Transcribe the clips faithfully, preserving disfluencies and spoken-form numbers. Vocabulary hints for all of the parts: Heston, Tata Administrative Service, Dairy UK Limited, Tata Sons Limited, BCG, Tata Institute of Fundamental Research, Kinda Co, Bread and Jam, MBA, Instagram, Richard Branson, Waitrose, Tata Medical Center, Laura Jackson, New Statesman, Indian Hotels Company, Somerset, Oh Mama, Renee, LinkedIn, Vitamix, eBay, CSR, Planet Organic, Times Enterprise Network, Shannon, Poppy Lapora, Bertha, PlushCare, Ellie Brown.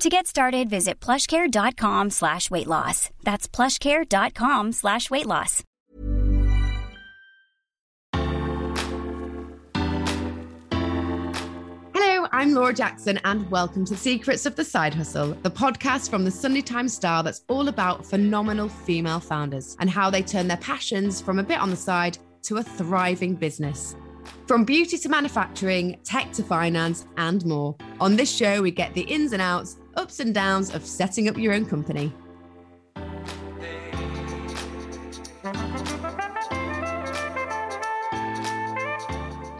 To get started, visit plushcare.com slash weight loss. That's plushcare.com slash weight loss. Hello, I'm Laura Jackson and welcome to Secrets of the Side Hustle, the podcast from the Sunday Times Star that's all about phenomenal female founders and how they turn their passions from a bit on the side to a thriving business. From beauty to manufacturing, tech to finance, and more. On this show, we get the ins and outs, ups and downs of setting up your own company.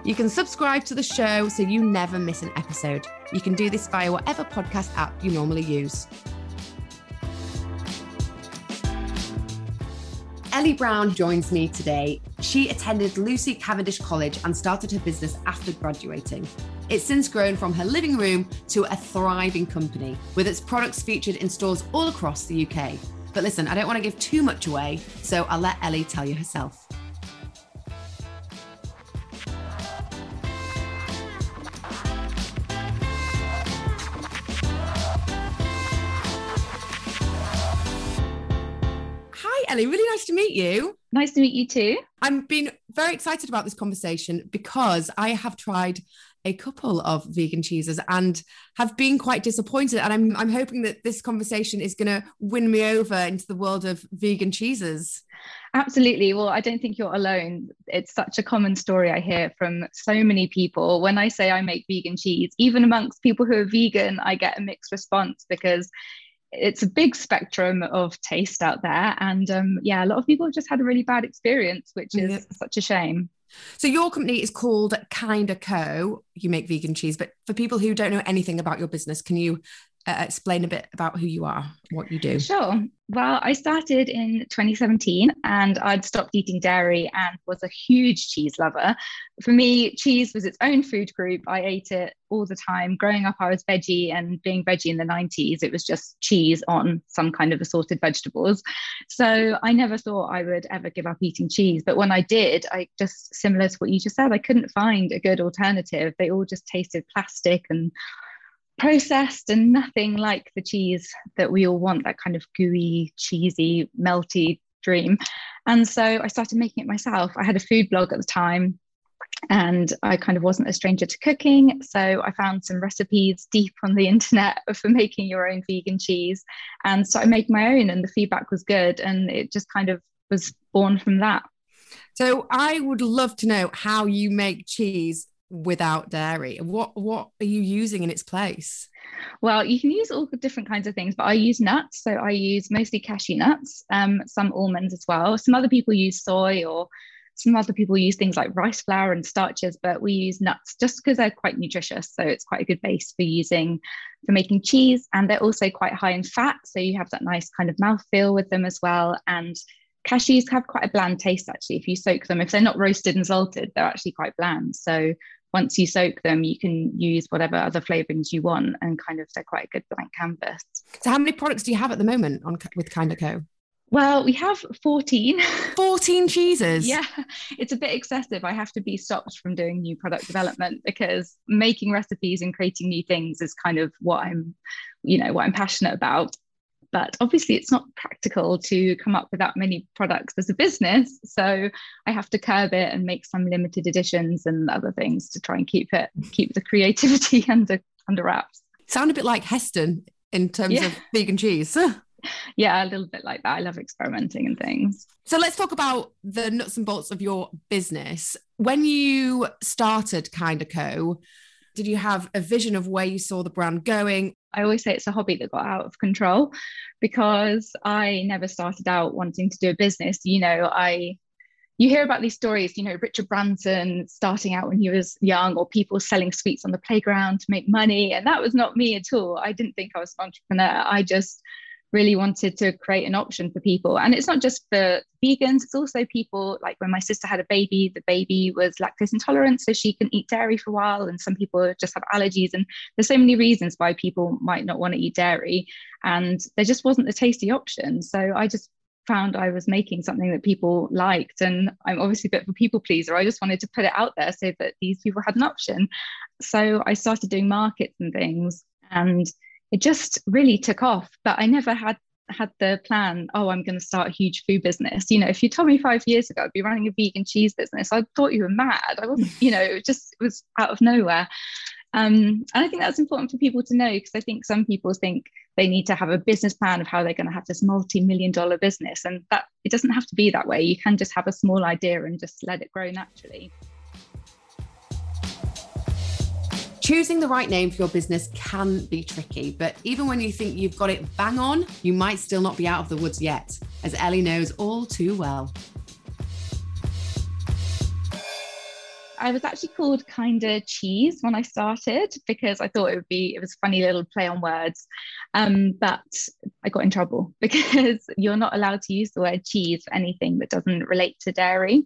You can subscribe to the show so you never miss an episode. You can do this via whatever podcast app you normally use. Ellie Brown joins me today. She attended Lucy Cavendish College and started her business after graduating. It's since grown from her living room to a thriving company with its products featured in stores all across the U K. But listen, I don't want to give too much away, so I'll let Ellie tell you herself. Ellie, really nice to meet you. Nice to meet you too. I've been very excited about this conversation because I have tried a couple of vegan cheeses and have been quite disappointed. And I'm I'm hoping that this conversation is going to win me over into the world of vegan cheeses. Absolutely. Well, I don't think you're alone. It's such a common story I hear from so many people. When I say I make vegan cheese, even amongst people who are vegan, I get a mixed response because it's a big spectrum of taste out there. And um, yeah, a lot of people have just had a really bad experience, which is yeah. such a shame. So your company is called Kinda Co. You make vegan cheese, but for people who don't know anything about your business, can you uh, explain a bit about who you are, what you do? Sure. Well, I started in twenty seventeen and I'd stopped eating dairy and was a huge cheese lover. For me, cheese was its own food group. I ate it all the time. Growing up, I was veggie, and being veggie in the nineties, it was just cheese on some kind of assorted vegetables. So I never thought I would ever give up eating cheese. But when I did, I just, similar to what you just said, I couldn't find a good alternative. They all just tasted plastic and processed and nothing like the cheese that we all want, that kind of gooey, cheesy, melty dream. And so I started making it myself. I had a food blog at the time and I kind of wasn't a stranger to cooking. So I found some recipes deep on the internet for making your own vegan cheese and started making my own, and the feedback was good. And it just kind of was born from that. So I would love to know how you make cheese without dairy. What what are you using in its place? Well, you can use all the different kinds of things, but I use nuts. So I use mostly cashew nuts, um, some almonds as well. Some other people use soy, or some other people use things like rice flour and starches, but we use nuts just because they're quite nutritious. So it's quite a good base for using, for making cheese. And they're also quite high in fat. So you have that nice kind of mouthfeel with them as well. And cashews have quite a bland taste, actually, if you soak them. If they're not roasted and salted, they're actually quite bland. So once you soak them, you can use whatever other flavourings you want, and kind of they're quite a good blank canvas. So how many products do you have at the moment on with Kinda Co? Well, we have fourteen. fourteen cheeses? Yeah, it's a bit excessive. I have to be stopped from doing new product development because making recipes and creating new things is kind of what I'm, you know, what I'm passionate about. But obviously it's not practical to come up with that many products as a business. So I have to curb it and make some limited editions and other things to try and keep it, keep the creativity under, under wraps. Sound a bit like Heston in terms yeah. of vegan cheese. Yeah, a little bit like that. I love experimenting and things. So let's talk about the nuts and bolts of your business. When you started Kinda Co, did you have a vision of where you saw the brand going? I always say it's a hobby that got out of control, because I never started out wanting to do a business. You know, I... You hear about these stories, you know, Richard Branson starting out when he was young, or people selling sweets on the playground to make money. And that was not me at all. I didn't think I was an entrepreneur. I just really wanted to create an option for people. And it's not just for vegans, it's also people like when my sister had a baby, the baby was lactose intolerant, so she couldn't eat dairy for a while. And some people just have allergies. And there's so many reasons why people might not want to eat dairy. And there just wasn't a tasty option. So I just found I was making something that people liked, and I'm obviously a bit of a people pleaser. I just wanted to put it out there so that these people had an option. So I started doing markets and things, and it just really took off. But I never had had the plan, oh, I'm going to start a huge food business. You know, if you told me five years ago I'd be running a vegan cheese business, I thought you were mad. I wasn't, you know, it just it was out of nowhere. Um, and I think that's important for people to know, because I think some people think they need to have a business plan of how they're going to have this multi-million dollar business, and that it doesn't have to be that way. You can just have a small idea and just let it grow naturally. Choosing the right name for your business can be tricky, but even when you think you've got it bang on, you might still not be out of the woods yet, as Ellie knows all too well. I was actually called Kinda Cheese when I started, because I thought it would be, it was a funny little play on words. Um, but I got in trouble because you're not allowed to use the word cheese for anything that doesn't relate to dairy.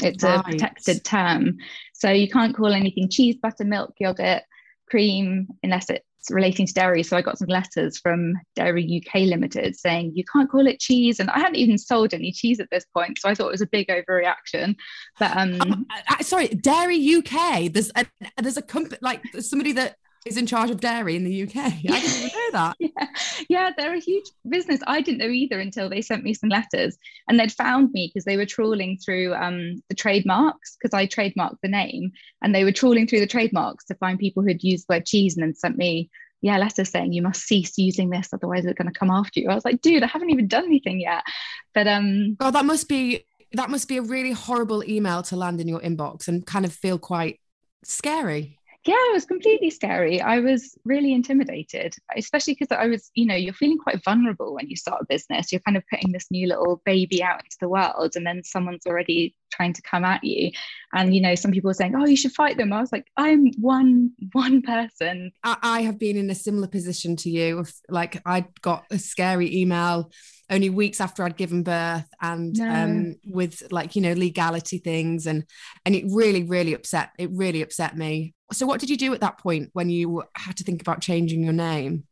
It's right. A protected term. So you can't call anything cheese, butter, milk, yogurt, cream, unless it's relating to dairy. So I got some letters from Dairy U K Limited saying you can't call it cheese, and I hadn't even sold any cheese at this point, so I thought it was a big overreaction. But um, um I, I, sorry, Dairy U K. There's a, there's a company, like somebody that is in charge of dairy in the U K. I didn't even know that. Yeah. yeah, they're a huge business. I didn't know either until they sent me some letters, and they'd found me because they were trawling through um, the trademarks, because I trademarked the name, and they were trawling through the trademarks to find people who'd used the word cheese, and then sent me, yeah, letters saying you must cease using this, otherwise they're going to come after you. I was like, dude, I haven't even done anything yet. But um, oh, that must be that must be a really horrible email to land in your inbox and kind of feel quite scary. Yeah, it was completely scary. I was really intimidated, especially because I was, you know, you're feeling quite vulnerable when you start a business. You're kind of putting this new little baby out into the world, and then someone's already trying to come at you. And, you know, some people are saying, oh, you should fight them. I was like, I'm one, one person. I, I have been in a similar position to you. Like, I got a scary email only weeks after I'd given birth, and no. um, with like, you know, legality things. And, and it really, really upset. It really upset me. So what did you do at that point when you had to think about changing your name?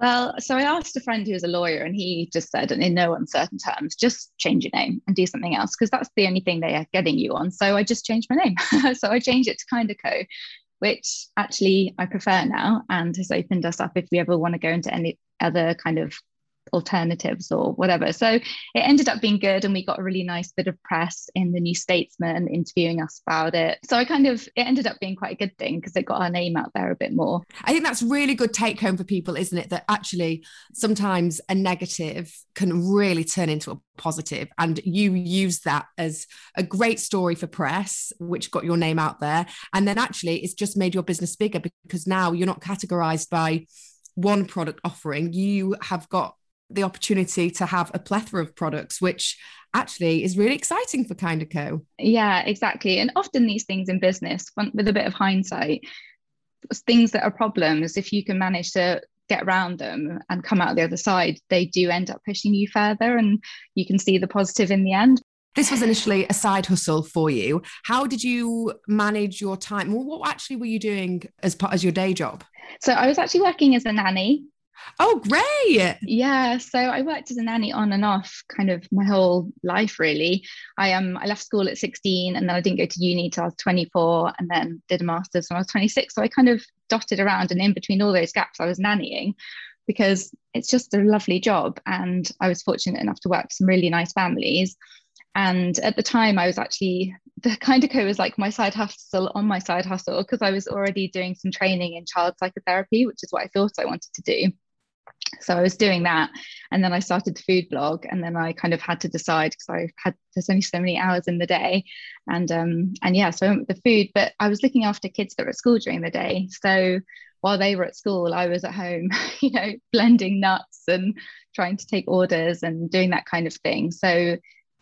Well, so I asked a friend who was a lawyer, and he just said, and in no uncertain terms, just change your name and do something else, because that's the only thing they are getting you on. So I just changed my name. So I changed it to Kinda Co, which actually I prefer now, and has opened us up if we ever want to go into any other kind of alternatives or whatever. So it ended up being good, and we got a really nice bit of press in the New Statesman interviewing us about it. So I kind of, it ended up being quite a good thing, because it got our name out there a bit more. I think that's really good take home for people, isn't it? That actually sometimes a negative can really turn into a positive, and you use that as a great story for press, which got your name out there. And then actually it's just made your business bigger, because now you're not categorized by one product offering. You have got the opportunity to have a plethora of products, which actually is really exciting for Kinda Co. Yeah, exactly. And often these things in business, with a bit of hindsight, things that are problems, if you can manage to get around them and come out the other side, they do end up pushing you further, and you can see the positive in the end. This was initially a side hustle for you. How did you manage your time? Well, what actually were you doing as part as your day job? So I was actually working as a nanny. Oh, great. Yeah. So I worked as a nanny on and off kind of my whole life, really. I um I left school at sixteen, and then I didn't go to uni till I was twenty-four, and then did a master's when I was twenty-six. So I kind of dotted around, and in between all those gaps, I was nannying, because it's just a lovely job. And I was fortunate enough to work with some really nice families. And at the time, I was actually, the Kinda Co was like my side hustle on my side hustle, because I was already doing some training in child psychotherapy, which is what I thought I wanted to do. So I was doing that, and then I started the food blog, and then I kind of had to decide, because I had, there's only so many hours in the day, and um and yeah, so I went with the food, but I was looking after kids that were at school during the day. So while they were at school, I was at home, you know, blending nuts and trying to take orders and doing that kind of thing. So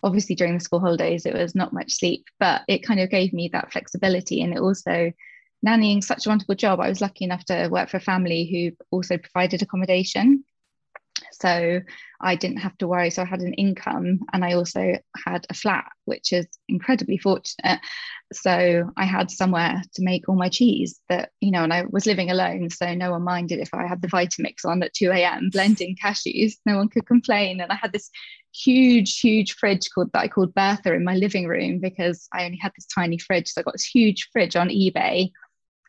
obviously during the school holidays, it was not much sleep, but it kind of gave me that flexibility, and it also, nannying, such a wonderful job. I was lucky enough to work for a family who also provided accommodation. So I didn't have to worry. So I had an income, and I also had a flat, which is incredibly fortunate. So I had somewhere to make all my cheese that, you know, and I was living alone. So no one minded if I had the Vitamix on at two a.m. blending cashews, no one could complain. And I had this huge, huge fridge called that I called Bertha in my living room, because I only had this tiny fridge. So I got this huge fridge on eBay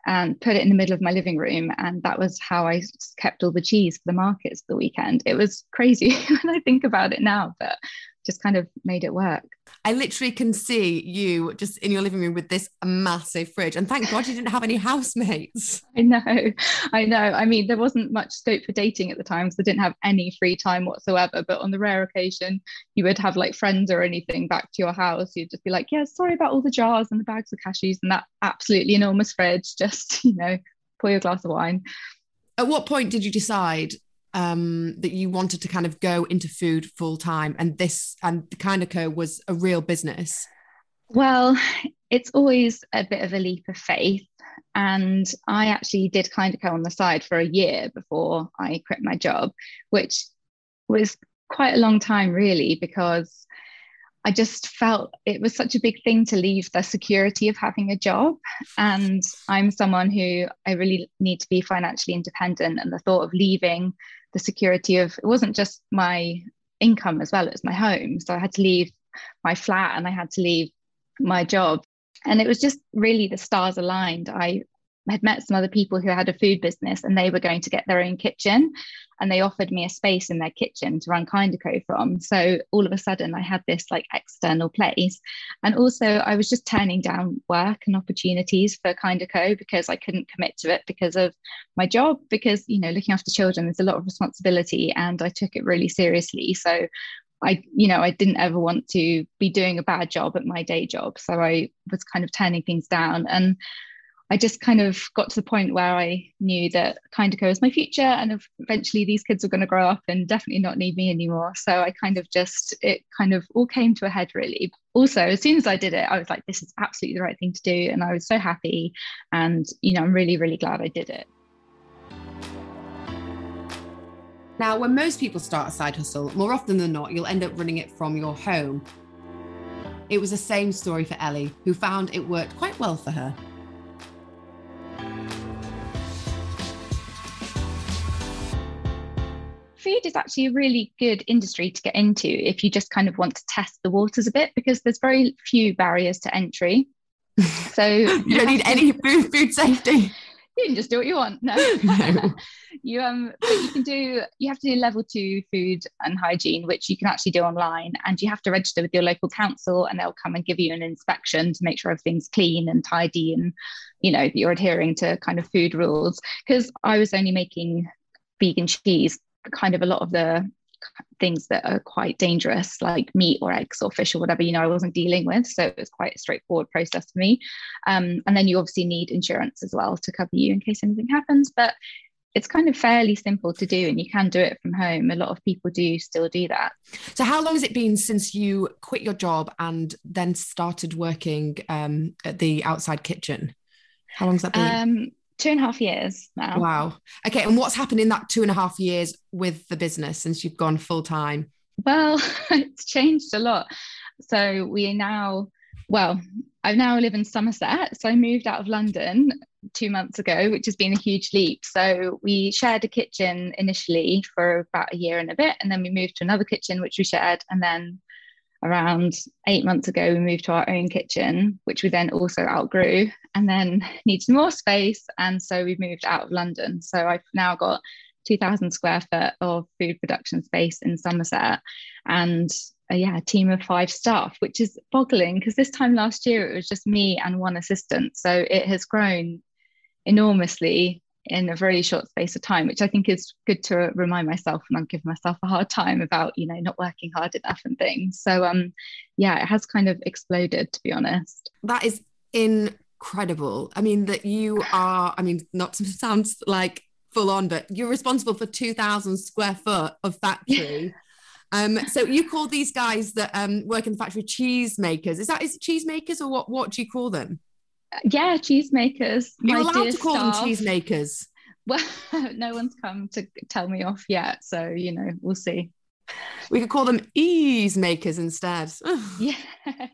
and put it in the middle of my living room. And that was how I kept all the cheese for the markets for the weekend. It was crazy when I think about it now, but just kind of made it work. I literally can see you just in your living room with this massive fridge. And thank God you didn't have any housemates. I know, I know. I mean, there wasn't much scope for dating at the time, so I didn't have any free time whatsoever. But on the rare occasion, you would have like friends or anything back to your house. You'd just be like, yeah, sorry about all the jars and the bags of cashews and that absolutely enormous fridge. Just, you know, pour your glass of wine. At what point did you decide Um, that you wanted to kind of go into food full time, and this and the Kinda Co was a real business? Well, it's always a bit of a leap of faith, and I actually did Kinda Co on the side for a year before I quit my job, which was quite a long time really, because I just felt it was such a big thing to leave the security of having a job. And I'm someone who, I really need to be financially independent, and the thought of leaving the security of, it wasn't just my income as well, it was my home. So I had to leave my flat and I had to leave my job. And it was just really the stars aligned. I had met some other people who had a food business, and they were going to get their own kitchen, and they offered me a space in their kitchen to run Kinda Co from. So all of a sudden I had this like external place. And also I was just turning down work and opportunities for Kinda Co because I couldn't commit to it because of my job, because, you know, looking after children, there's a lot of responsibility, and I took it really seriously. So I, you know, I didn't ever want to be doing a bad job at my day job. So I was kind of turning things down, and I just kind of got to the point where I knew that Kinda Co is my future, and eventually these kids are going to grow up and definitely not need me anymore. So I kind of just, it kind of all came to a head really. Also, as soon as I did it, I was like, this is absolutely the right thing to do. And I was so happy. And, you know, I'm really, really glad I did it. Now, when most people start a side hustle, more often than not, you'll end up running it from your home. It was the same story for Ellie, who found it worked quite well for her. Food is actually a really good industry to get into if you just kind of want to test the waters a bit, because there's very few barriers to entry. So you don't need to... any food, food safety. You can just do what you want. No, no. you um, but you can do. You have to do level two food and hygiene, which you can actually do online, and you have to register with your local council, and they'll come and give you an inspection to make sure everything's clean and tidy, and you know that you're adhering to kind of food rules. Because I was only making vegan cheese. Kind of a lot of the things that are quite dangerous, like meat or eggs or fish or whatever, you know, I wasn't dealing with. So it was quite a straightforward process for me. Um, and then you obviously need insurance as well to cover you in case anything happens. But it's kind of fairly simple to do, and you can do it from home. A lot of people do still do that. So how long has it been since you quit your job and then started working um, at the outside kitchen? How long has that been? Um, Two and a half years now. Wow. Okay. And what's happened in that two and a half years with the business since you've gone full time? Well, it's changed a lot. So we are now, well, I now live in Somerset. So I moved out of London two months ago, which has been a huge leap. So we shared a kitchen initially for about a year and a bit, and then we moved to another kitchen, which we shared. And then around eight months ago, we moved to our own kitchen, which we then also outgrew, and then needed more space. And so we moved out of London. So I've now got two thousand square foot of food production space in Somerset, and uh, yeah, a team of five staff, which is boggling, because this time last year, it was just me and one assistant. So it has grown enormously in a very short space of time, which I think is good to remind myself when I'm giving myself a hard time about, you know, not working hard enough and things. So um, yeah, it has kind of exploded, to be honest. That is incredible. I mean, that you are, I mean, not to sound like full on, but you're responsible for two thousand square foot of factory. Um, so you call these guys that um, work in the factory cheese makers. Is that, is it cheese makers, or what, what do you call them? Yeah, cheese makers. You're allowed to call staff. them cheese makers. Well, no one's come to tell me off yet. So, you know, we'll see. We could call them ease makers instead. yeah, yeah.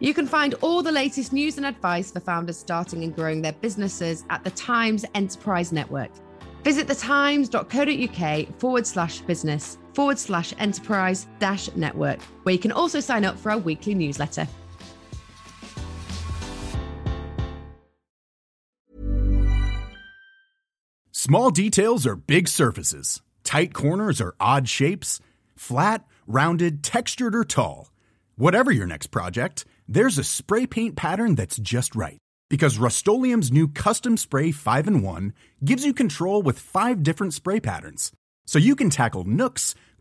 You can find all the latest news and advice for founders starting and growing their businesses at the Times Enterprise Network. Visit thetimes.co.uk forward slash business forward slash enterprise dash network, where you can also sign up for our weekly newsletter. Small details are big surfaces. Tight corners are odd shapes. Flat, rounded, textured, or tall. Whatever your next project, there's a spray paint pattern that's just right. Because Rust-Oleum's new Custom Spray five in one gives you control with five different spray patterns. So you can tackle nooks,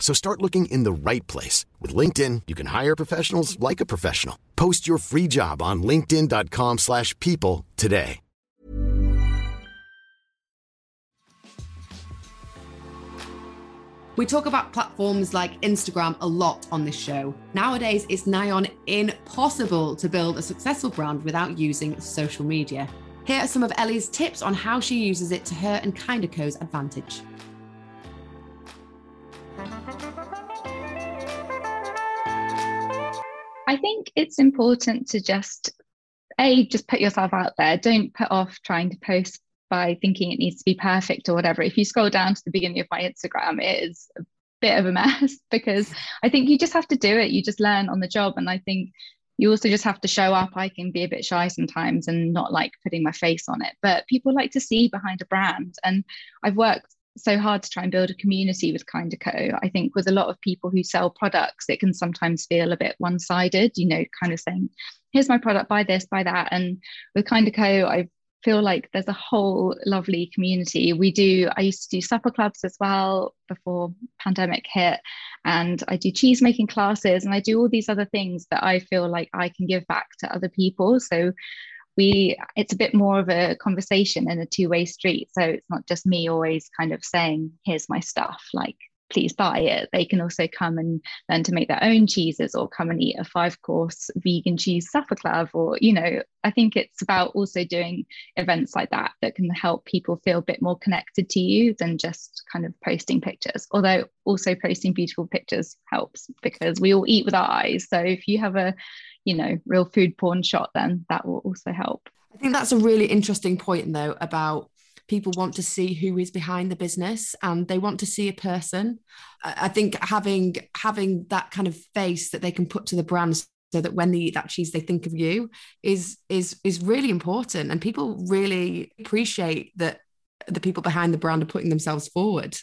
So start looking in the right place. With LinkedIn, you can hire professionals like a professional. Post your free job on linkedin.com slash people today. We talk about platforms like Instagram a lot on this show. Nowadays, it's nigh on impossible to build a successful brand without using social media. Here are some of Ellie's tips on how she uses it to her and Kinda Co's advantage. I think it's important to just, A, just put yourself out there. Don't put off trying to post by thinking it needs to be perfect or whatever. If you scroll down to the beginning of my Instagram, it is a bit of a mess, because I think you just have to do it. You just learn on the job. And I think you also just have to show up. I can be a bit shy sometimes and not like putting my face on it, but people like to see behind a brand. And I've worked so hard to try and build a community with Kinda Co. I think with a lot of people who sell products, it can sometimes feel a bit one-sided, you know, kind of saying, here's my product, buy this, buy that. And with Kinda Co, I feel like there's a whole lovely community. We do, I used to do supper clubs as well before pandemic hit, and I do cheese making classes, and I do all these other things that I feel like I can give back to other people. So We, it's a bit more of a conversation and a two-way street. So it's not just me always kind of saying, here's my stuff, like, please buy it. They can also come and learn to make their own cheeses, or come and eat a five-course vegan cheese supper club. Or, you know, I think it's about also doing events like that that can help people feel a bit more connected to you than just kind of posting pictures. Although also posting beautiful pictures helps, because we all eat with our eyes. So if you have a you know, real food porn shot, then that will also help. I think that's a really interesting point, though, about people want to see who is behind the business, and they want to see a person. I think having having that kind of face that they can put to the brand, so that when they eat that cheese, they think of you, is is is really important. And people really appreciate that the people behind the brand are putting themselves forward.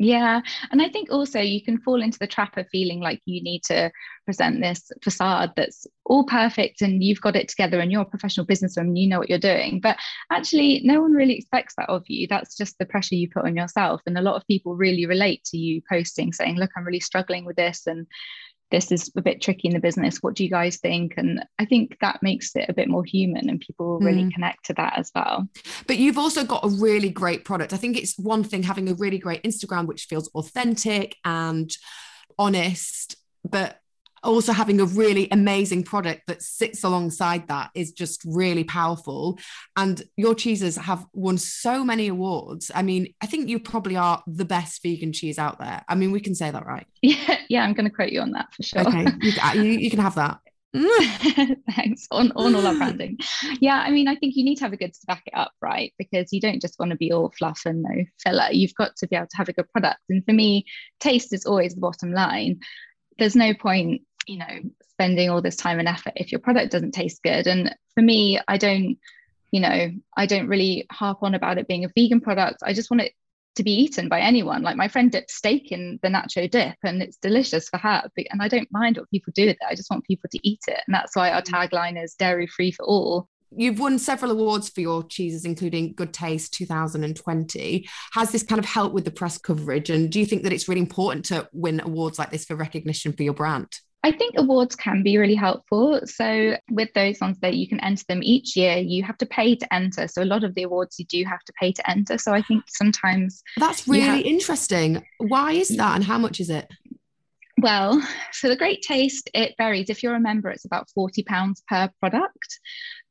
Yeah. And I think also you can fall into the trap of feeling like you need to present this facade that's all perfect and you've got it together and you're a professional businesswoman, you know what you're doing. But actually, no one really expects that of you. That's just the pressure you put on yourself. And a lot of people really relate to you posting, saying, look, I'm really struggling with this. And this is a bit tricky in the business, what do you guys think? And I think that makes it a bit more human and people really mm. connect to that as well. But you've also got a really great product. I think it's one thing having a really great Instagram, which feels authentic and honest, but also having a really amazing product that sits alongside that is just really powerful. And your cheeses have won so many awards. I mean, I think you probably are the best vegan cheese out there. I mean, we can say that, right? Yeah, yeah, I'm going to quote you on that for sure. Okay, you, you, you can have that. Thanks, on, on all our branding. Yeah, I mean, I think you need to have a good to back it up, right? Because you don't just want to be all fluff and no filler. You've got to be able to have a good product. And for me, taste is always the bottom line. There's no point, you know, spending all this time and effort if your product doesn't taste good. And for me, I don't, you know, I don't really harp on about it being a vegan product. I just want it to be eaten by anyone. Like my friend dips steak in the nacho dip and it's delicious for her. And I don't mind what people do with it. I just want people to eat it. And that's why our tagline is dairy free for all. You've won several awards for your cheeses, including Good Taste two thousand twenty. Has this kind of helped with the press coverage? And do you think that it's really important to win awards like this for recognition for your brand? I think awards can be really helpful. So with those ones that you can enter them each year, you have to pay to enter. So a lot of the awards you do have to pay to enter. So I think sometimes... That's really have- interesting. Why is that and how much is it? Well, for the Great Taste, it varies. If you're a member, it's about forty pounds per product.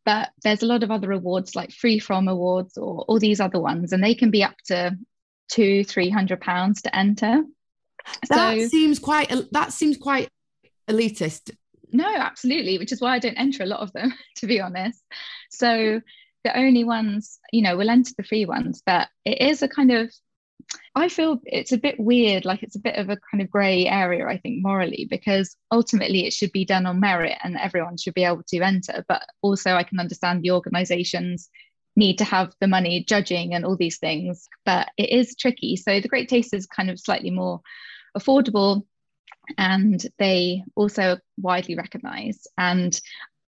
But there's a lot of other awards like Free From Awards or all these other ones, and they can be up to two, three hundred pounds to enter. That so, seems quite that seems quite elitist. No, absolutely, which is why I don't enter a lot of them, to be honest. So the only ones, you know, we'll enter the free ones, but it is a kind of, I feel it's a bit weird, like it's a bit of a kind of grey area, I think, morally, because ultimately it should be done on merit and everyone should be able to enter. But also I can understand the organisations need to have the money judging and all these things, but it is tricky. So the Great Taste is kind of slightly more affordable and they also are widely recognised. And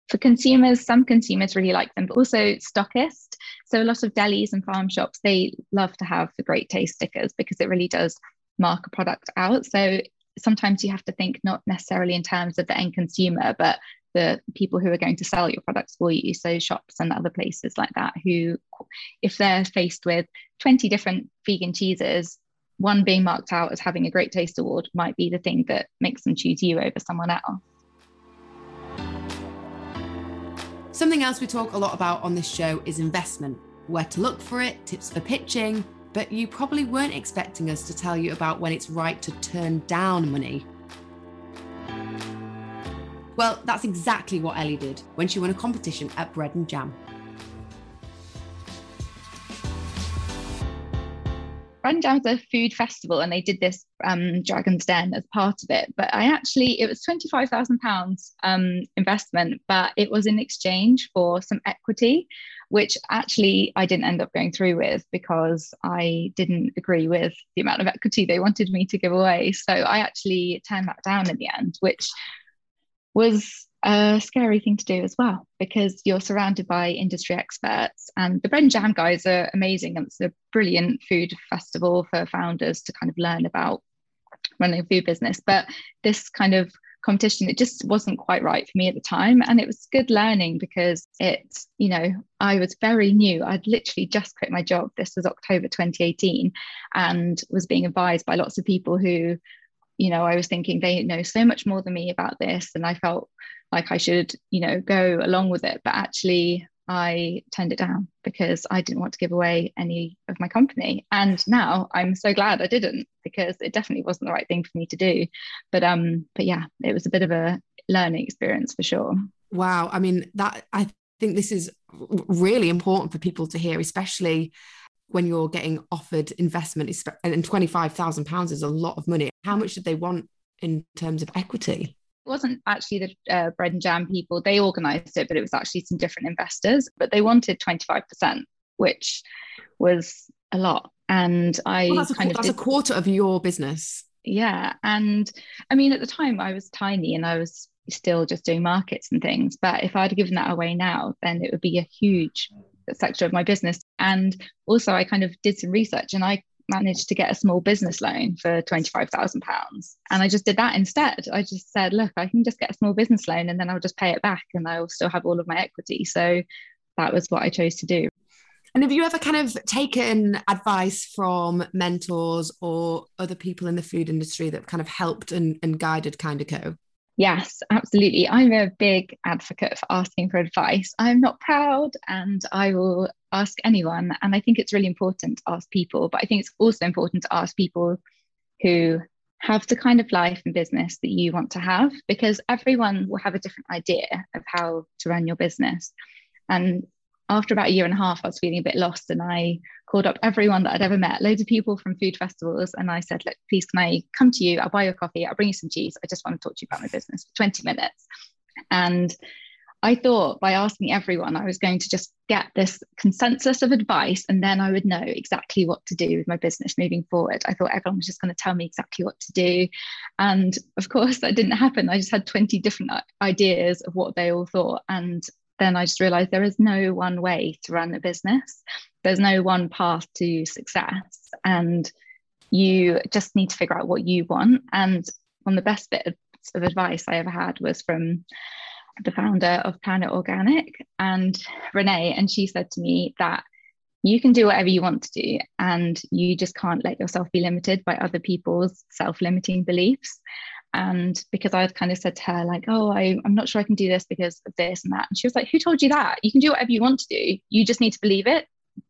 for consumers, some consumers really like them, but also stockists. So a lot of delis and farm shops, they love to have the Great Taste stickers because it really does mark a product out. So sometimes you have to think not necessarily in terms of the end consumer, but the people who are going to sell your products for you. So shops and other places like that, who, if they're faced with twenty different vegan cheeses, one being marked out as having a Great Taste award might be the thing that makes them choose you over someone else. Something else we talk a lot about on this show is investment, where to look for it, tips for pitching, but you probably weren't expecting us to tell you about when it's right to turn down money. Well, that's exactly what Ellie did when she won a competition at Bread and Jam. Bread and Jam was a food festival and they did this um, Dragon's Den as part of it. But I actually, it was twenty-five thousand pounds um, investment, but it was in exchange for some equity, which actually I didn't end up going through with because I didn't agree with the amount of equity they wanted me to give away. So I actually turned that down in the end, which was a scary thing to do as well, because you're surrounded by industry experts, and the Bread and Jam guys are amazing. And it's a brilliant food festival for founders to kind of learn about running a food business. But this kind of competition, it just wasn't quite right for me at the time. And it was good learning because it's, you know, I was very new. I'd literally just quit my job. This was October twenty eighteen, and was being advised by lots of people who, you know, I was thinking they know so much more than me about this. And I felt like I should, you know, go along with it. But actually I turned it down because I didn't want to give away any of my company. And now I'm so glad I didn't, because it definitely wasn't the right thing for me to do. But, um, but yeah, it was a bit of a learning experience for sure. Wow. I mean, that, I think this is really important for people to hear, especially when you're getting offered investment, and twenty-five thousand pounds is a lot of money. How much did they want in terms of equity? It wasn't actually the uh, Bread and Jam people. They organised it, but it was actually some different investors. But they wanted twenty-five percent, which was a lot. And I well, that's kind a, of that's did... a quarter of your business. Yeah, and I mean, at the time I was tiny and I was still just doing markets and things. But if I'd given that away now, then it would be a huge sector of my business. And also I kind of did some research, and I managed to get a small business loan for twenty-five thousand pounds. And I just did that instead. I just said, look, I can just get a small business loan and then I'll just pay it back and I'll still have all of my equity. So that was what I chose to do. And have you ever kind of taken advice from mentors or other people in the food industry that kind of helped and, and guided Kinda Co? Yes, absolutely. I'm a big advocate for asking for advice. I'm not proud and I will ask anyone. And I think it's really important to ask people, but I think it's also important to ask people who have the kind of life and business that you want to have, because everyone will have a different idea of how to run your business. And after about a year and a half, I was feeling a bit lost and I called up everyone that I'd ever met, loads of people from food festivals. And I said, look, please, can I come to you? I'll buy your coffee. I'll bring you some cheese. I just want to talk to you about my business for twenty minutes. And I thought by asking everyone, I was going to just get this consensus of advice and then I would know exactly what to do with my business moving forward. I thought everyone was just going to tell me exactly what to do. And of course, that didn't happen. I just had twenty different ideas of what they all thought. And then I just realized there is no one way to run a business. There's no one path to success. And you just need to figure out what you want. And one of the best bits of advice I ever had was from the founder of Planet Organic and Renee. And she said to me that you can do whatever you want to do and you just can't let yourself be limited by other people's self-limiting beliefs. And because I had kind of said to her, like, oh, I, I'm not sure I can do this because of this and that. And she was like, who told you that? You can do whatever you want to do. You just need to believe it.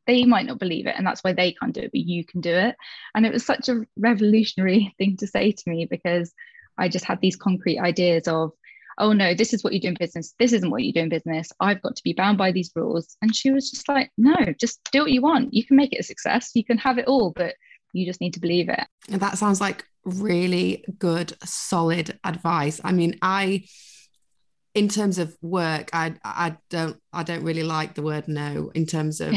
They might not believe it. And that's why they can't do it, but you can do it. And it was such a revolutionary thing to say to me, because I just had these concrete ideas of, oh, no, this is what you do in business. This isn't what you do in business. I've got to be bound by these rules. And she was just like, no, just do what you want. You can make it a success. You can have it all, but you just need to believe it. And that sounds like really good, solid advice. I mean, I, in terms of work, I I don't I don't really like the word no. In terms of,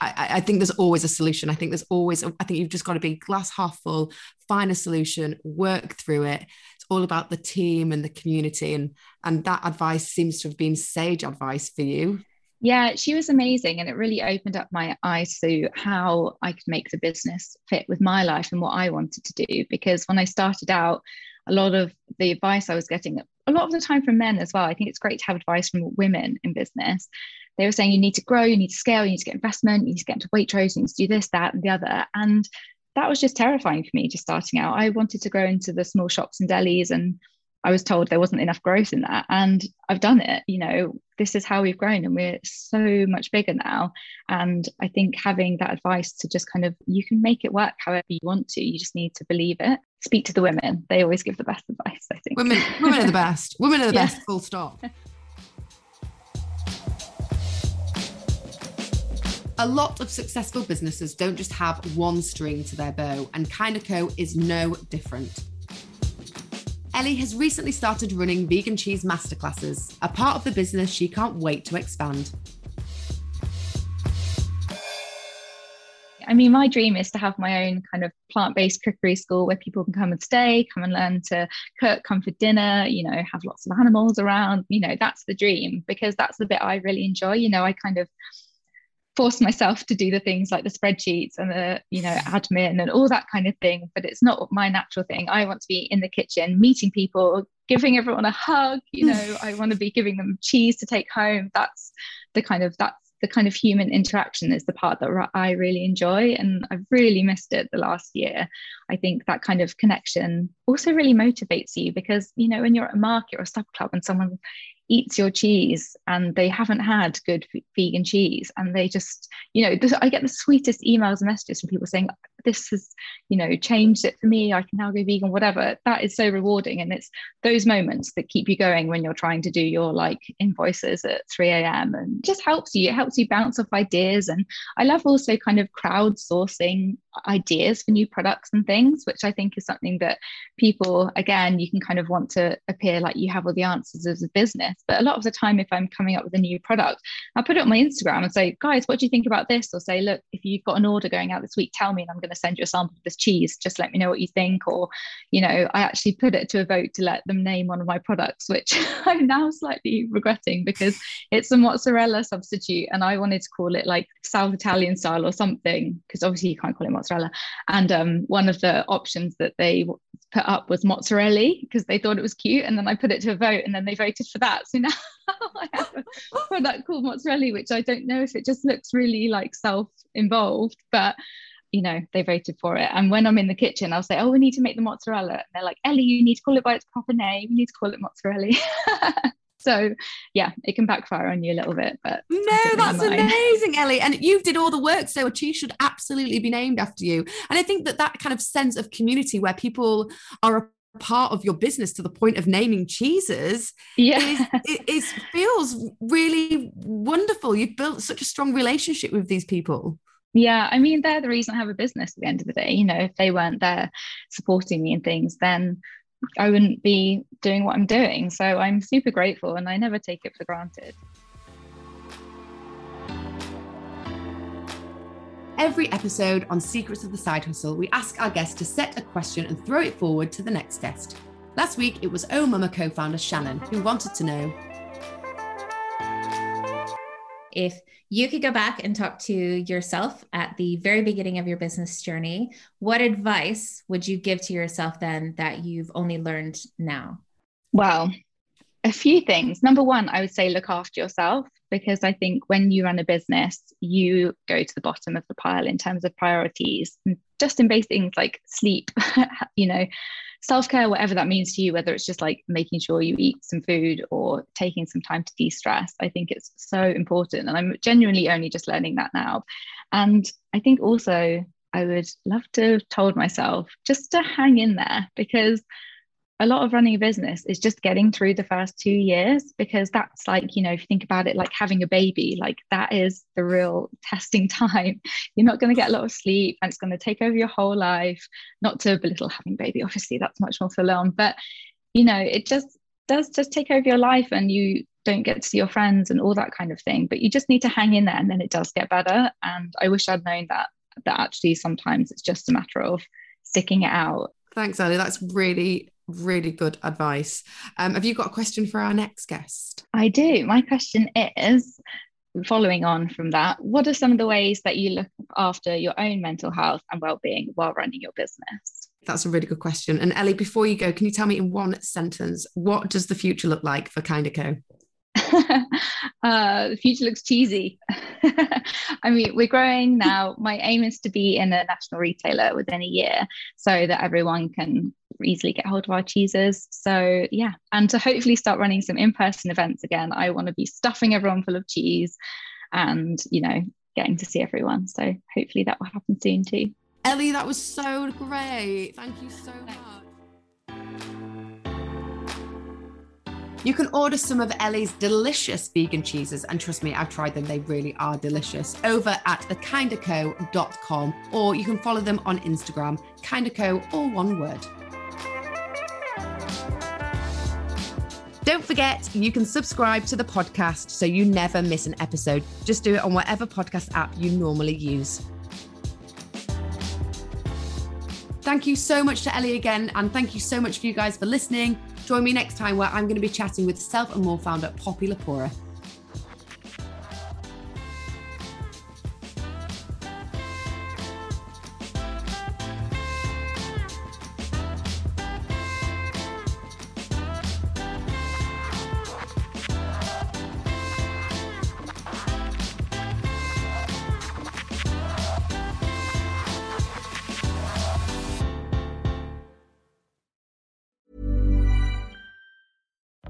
I, I think there's always a solution. I think there's always, a, I think you've just got to be glass half full, find a solution, work through it. It's all about the team and the community. And, and that advice seems to have been sage advice for you. Yeah, she was amazing. And it really opened up my eyes to how I could make the business fit with my life and what I wanted to do. Because when I started out, a lot of the advice I was getting, a lot of the time from men as well, I think it's great to have advice from women in business. They were saying, you need to grow, you need to scale, you need to get investment, you need to get into Waitrose, you need to do this, that, and the other. And that was just terrifying for me just starting out. I wanted to grow into the small shops and delis, and I was told there wasn't enough growth in that, and I've done it. You know, this is how we've grown and we're so much bigger now. And I think having that advice to just kind of, you can make it work however you want to, you just need to believe it. Speak to the women. They always give the best advice, I think. Women, women are the best. Women are the yeah. best, full stop. A lot of successful businesses don't just have one string to their bow, and Kinda Co is no different. Ellie has recently started running vegan cheese masterclasses, a part of the business she can't wait to expand. I mean, my dream is to have my own kind of plant-based cookery school where people can come and stay, come and learn to cook, come for dinner, you know, have lots of animals around. You know, that's the dream, because that's the bit I really enjoy. You know, I kind of force myself to do the things like the spreadsheets and the, you know, admin and all that kind of thing, but it's not my natural thing. I want to be in the kitchen, meeting people, giving everyone a hug. You know, I want to be giving them cheese to take home. That's the kind of, that's the kind of human interaction is the part that I really enjoy. And I've really missed it the last year. I think that kind of connection also really motivates you, because, you know, when you're at a market or a supper club and someone eats your cheese and they haven't had good vegan cheese, and they just, you know, I get the sweetest emails and messages from people saying, this has, you know, changed it for me, I can now go vegan, whatever. That is so rewarding, and it's those moments that keep you going when you're trying to do your like invoices at three a.m. and just helps you, it helps you bounce off ideas. And I love also kind of crowdsourcing ideas for new products and things, which I think is something that people, again, you can kind of want to appear like you have all the answers as a business, but a lot of the time if I'm coming up with a new product, I'll put it on my Instagram and say, guys, what do you think about this? Or say, look, if you've got an order going out this week, tell me and I'm going to to send you a sample of this cheese, just let me know what you think. Or, you know, I actually put it to a vote to let them name one of my products, which I'm now slightly regretting because it's a mozzarella substitute and I wanted to call it like South Italian style or something, because obviously you can't call it mozzarella. And um, one of the options that they put up was mozzarella because they thought it was cute, and then I put it to a vote and then they voted for that. So now I have a product called mozzarella, which I don't know if it just looks really like self-involved, but you know, they voted for it. And when I'm in the kitchen, I'll say, oh, we need to make the mozzarella, and they're like, Ellie, you need to call it by its proper name, you need to call it mozzarella. So yeah, it can backfire on you a little bit, but no, that's amazing, Ellie. And you did all the work, so a cheese should absolutely be named after you. And I think that that kind of sense of community where people are a part of your business to the point of naming cheeses, yeah, is, it, it feels really wonderful. You've built such a strong relationship with these people. Yeah, I mean, they're the reason I have a business at the end of the day. You know, if they weren't there supporting me and things, then I wouldn't be doing what I'm doing. So I'm super grateful and I never take it for granted. Every episode on Secrets of the Side Hustle, we ask our guests to set a question and throw it forward to the next guest. Last week, it was Oh Mama co-founder Shannon who wanted to know, if you could go back and talk to yourself at the very beginning of your business journey, what advice would you give to yourself then that you've only learned now? Well, a few things. Number one, I would say look after yourself, because I think when you run a business, you go to the bottom of the pile in terms of priorities, just in basic things like sleep, you know, self-care, whatever that means to you, whether it's just like making sure you eat some food or taking some time to de-stress. I think it's so important. And I'm genuinely only just learning that now. And I think also I would love to have told myself just to hang in there, because a lot of running a business is just getting through the first two years, because that's like, you know, if you think about it, like having a baby, like that is the real testing time. You're not going to get a lot of sleep and it's going to take over your whole life. Not to belittle having a baby, obviously that's much more full on, but you know, it just does just take over your life and you don't get to see your friends and all that kind of thing, but you just need to hang in there and then it does get better. And I wish I'd known that, that actually sometimes it's just a matter of sticking it out. Thanks, Ellie. That's really, really good advice. Um, have you got a question for our next guest? I do. My question is, following on from that, what are some of the ways that you look after your own mental health and well-being while running your business? That's a really good question. And Ellie, before you go, can you tell me in one sentence, what does the future look like for Kinda Co? Uh, the future looks cheesy. I mean, we're growing now. My aim is to be in a national retailer within a year so that everyone can easily get hold of our cheeses. So yeah, and to hopefully start running some in-person events again. I want to be stuffing everyone full of cheese and, you know, getting to see everyone. So hopefully that will happen soon too. Ellie, that was so great. Thank you so much. You can order some of Ellie's delicious vegan cheeses, and trust me, I've tried them, they really are delicious, over at the kinda co dot com, or you can follow them on Instagram, kindaco, all one word. Don't forget, you can subscribe to the podcast so you never miss an episode. Just do it on whatever podcast app you normally use. Thank you so much to Ellie again, and thank you so much for you guys for listening. Join me next time where I'm going to be chatting with Self and More founder Poppy Lapora.